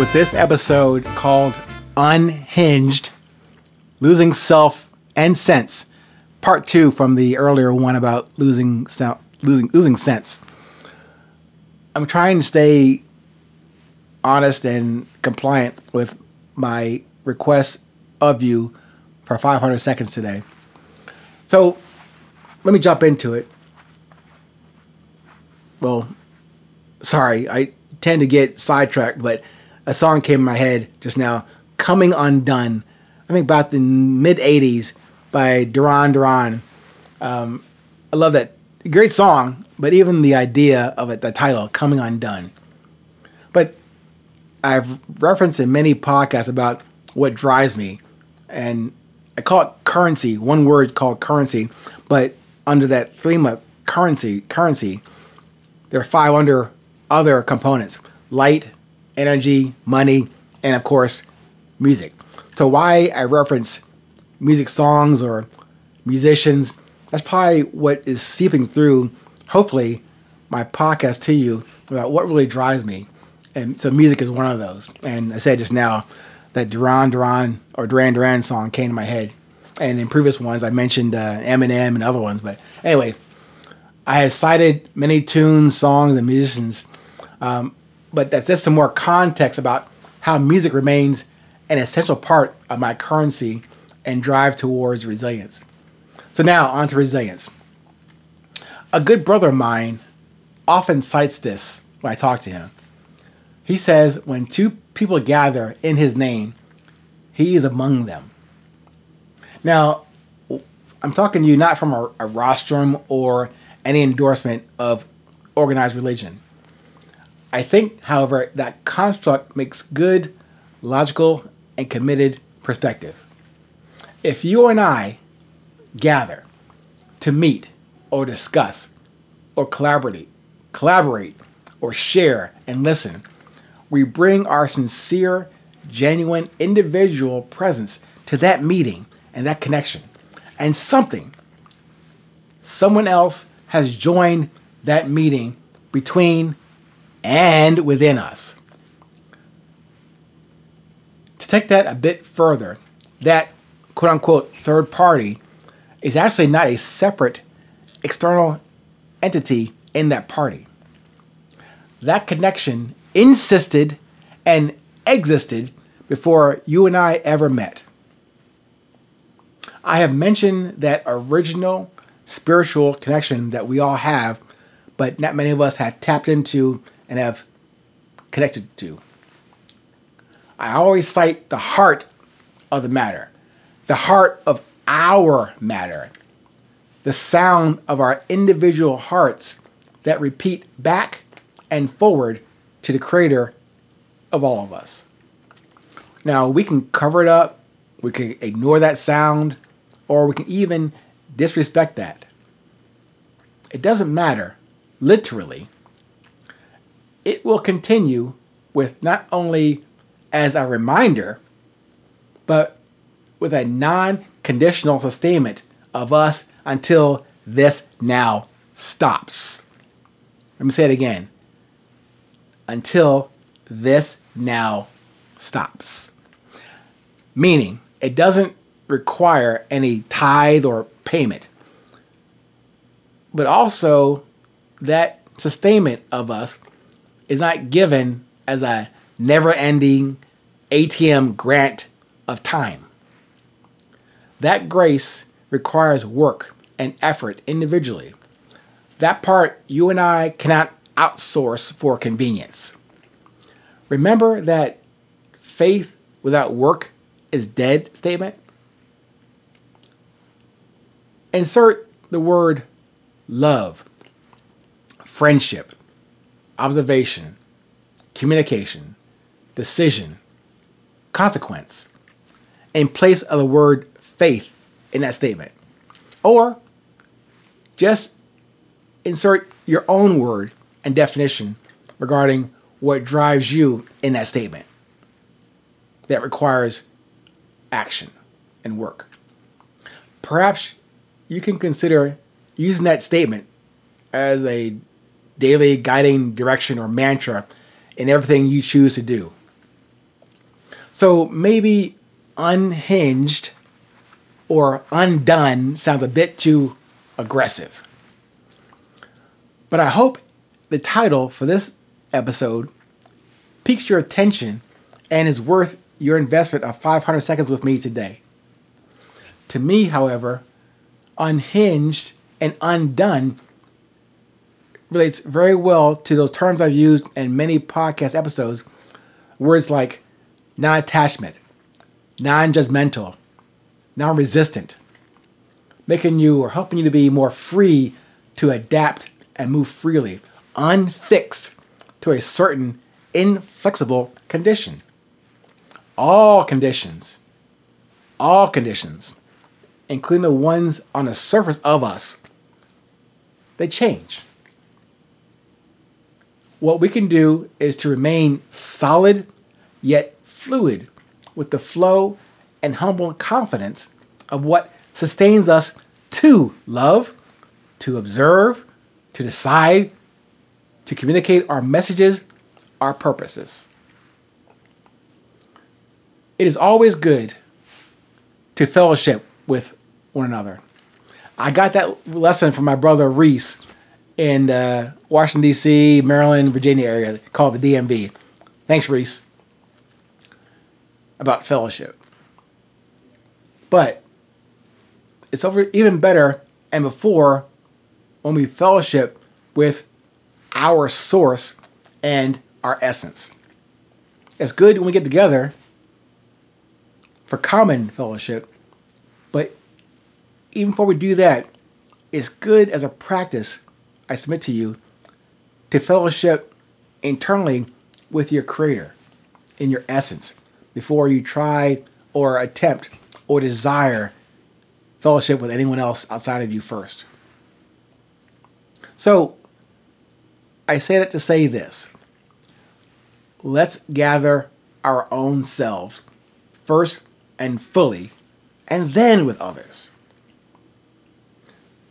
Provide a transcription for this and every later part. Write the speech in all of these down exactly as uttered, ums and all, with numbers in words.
with this episode called Unhinged, Losing Self and Sense, part two from the earlier one about losing losing losing sense. I'm trying to stay honest and compliant with my request of you for five hundred seconds today. So let me jump into it. Well, sorry, I tend to get sidetracked, but a song came in my head just now, Coming Undone, I think about the mid-eighties, by Duran Duran. Um, I love that. Great song, but even the idea of it, the title, Coming Undone. But I've referenced in many podcasts about what drives me, and I call it currency, one word called currency, but under that theme of currency, currency, there are five under other components: light, energy, money, and of course, music. So why I reference music, songs, or musicians, that's probably what is seeping through, hopefully, my podcast to you about what really drives me. And so music is one of those. And I said just now that Duran Duran or Duran Duran song came to my head. And in previous ones, I mentioned uh, Eminem and other ones. But anyway, I have cited many tunes, songs, and musicians. Um, but that's just some more context about how music remains an essential part of my currency and drive towards resilience. So now, on to resilience. A good brother of mine often cites this when I talk to him. He says, when two people gather in his name, he is among them. Now, I'm talking to you not from a, a rostrum or any endorsement of organized religion. I think, however, that construct makes good, logical, and committed perspective. If you and I gather to meet or discuss or collaborate, collaborate or share and listen, we bring our sincere, genuine, individual presence to that meeting and that connection. And something, someone else has joined that meeting between and within us. To take that a bit further, that quote-unquote third party is actually not a separate external entity in that party. That connection insisted and existed before you and I ever met. I have mentioned that original spiritual connection that we all have, but not many of us have tapped into and have connected to. I always cite the heart of the matter. The heart of our matter, the sound of our individual hearts that repeat back and forward to the Creator of all of us. Now, we can cover it up, we can ignore that sound, or we can even disrespect that. It doesn't matter, literally. It will continue with not only as a reminder, but with a non-conditional sustainment of us until this now stops. Let me say it again. Until this now stops. Meaning, it doesn't require any tithe or payment, but also that sustainment of us is not given as a never-ending A T M grant of time. That grace requires work and effort individually. That part you and I cannot outsource for convenience. Remember that faith without work is dead statement? Insert the word love, friendship, observation, communication, decision, consequence, in place of the word faith in that statement. Or just insert your own word and definition regarding what drives you in that statement that requires action and work. Perhaps you can consider using that statement as a daily guiding direction or mantra in everything you choose to do. So maybe unhinged or undone sounds a bit too aggressive. But I hope the title for this episode piques your attention and is worth your investment of five hundred seconds with me today. To me, however, unhinged and undone relates very well to those terms I've used in many podcast episodes. Words like non-attachment, non-judgmental, non-resistant, making you or helping you to be more free to adapt and move freely, unfixed to a certain inflexible condition. All conditions, all conditions, including the ones on the surface of us, they change. What we can do is to remain solid yet fluid with the flow and humble confidence of what sustains us to love, to observe, to decide, to communicate our messages, our purposes. It is always good to fellowship with one another. I got that lesson from my brother Reese in uh, Washington, D C, Maryland, Virginia area called the D M V. Thanks, Reese. About fellowship. But it's over even better and before when we fellowship with our source and our essence. It's good when we get together for common fellowship, but even before we do that, it's good as a practice, I submit to you, to fellowship internally with your Creator in your essence before you try or attempt or desire fellowship with anyone else outside of you first. So, I say that to say this. Let's gather our own selves first and fully, and then with others.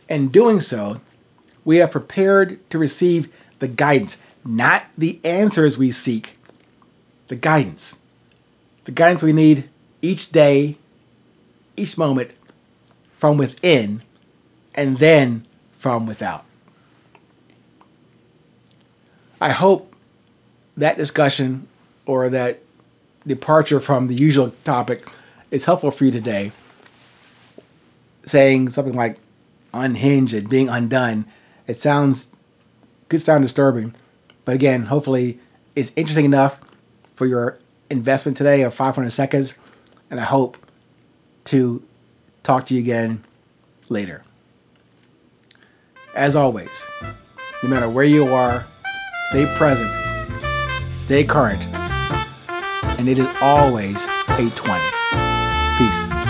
In doing so, we are prepared to receive the guidance, not the answers we seek, the guidance. The guidance we need each day, each moment, from within, and then from without. I hope that discussion or that departure from the usual topic is helpful for you today. Saying something like unhinged and being undone, it sounds could sound disturbing, but again, hopefully it's interesting enough for your investment today of five hundred seconds, and I hope to talk to you again later. As always, no matter where you are, stay present, stay current, and it is always eight twenty. Peace.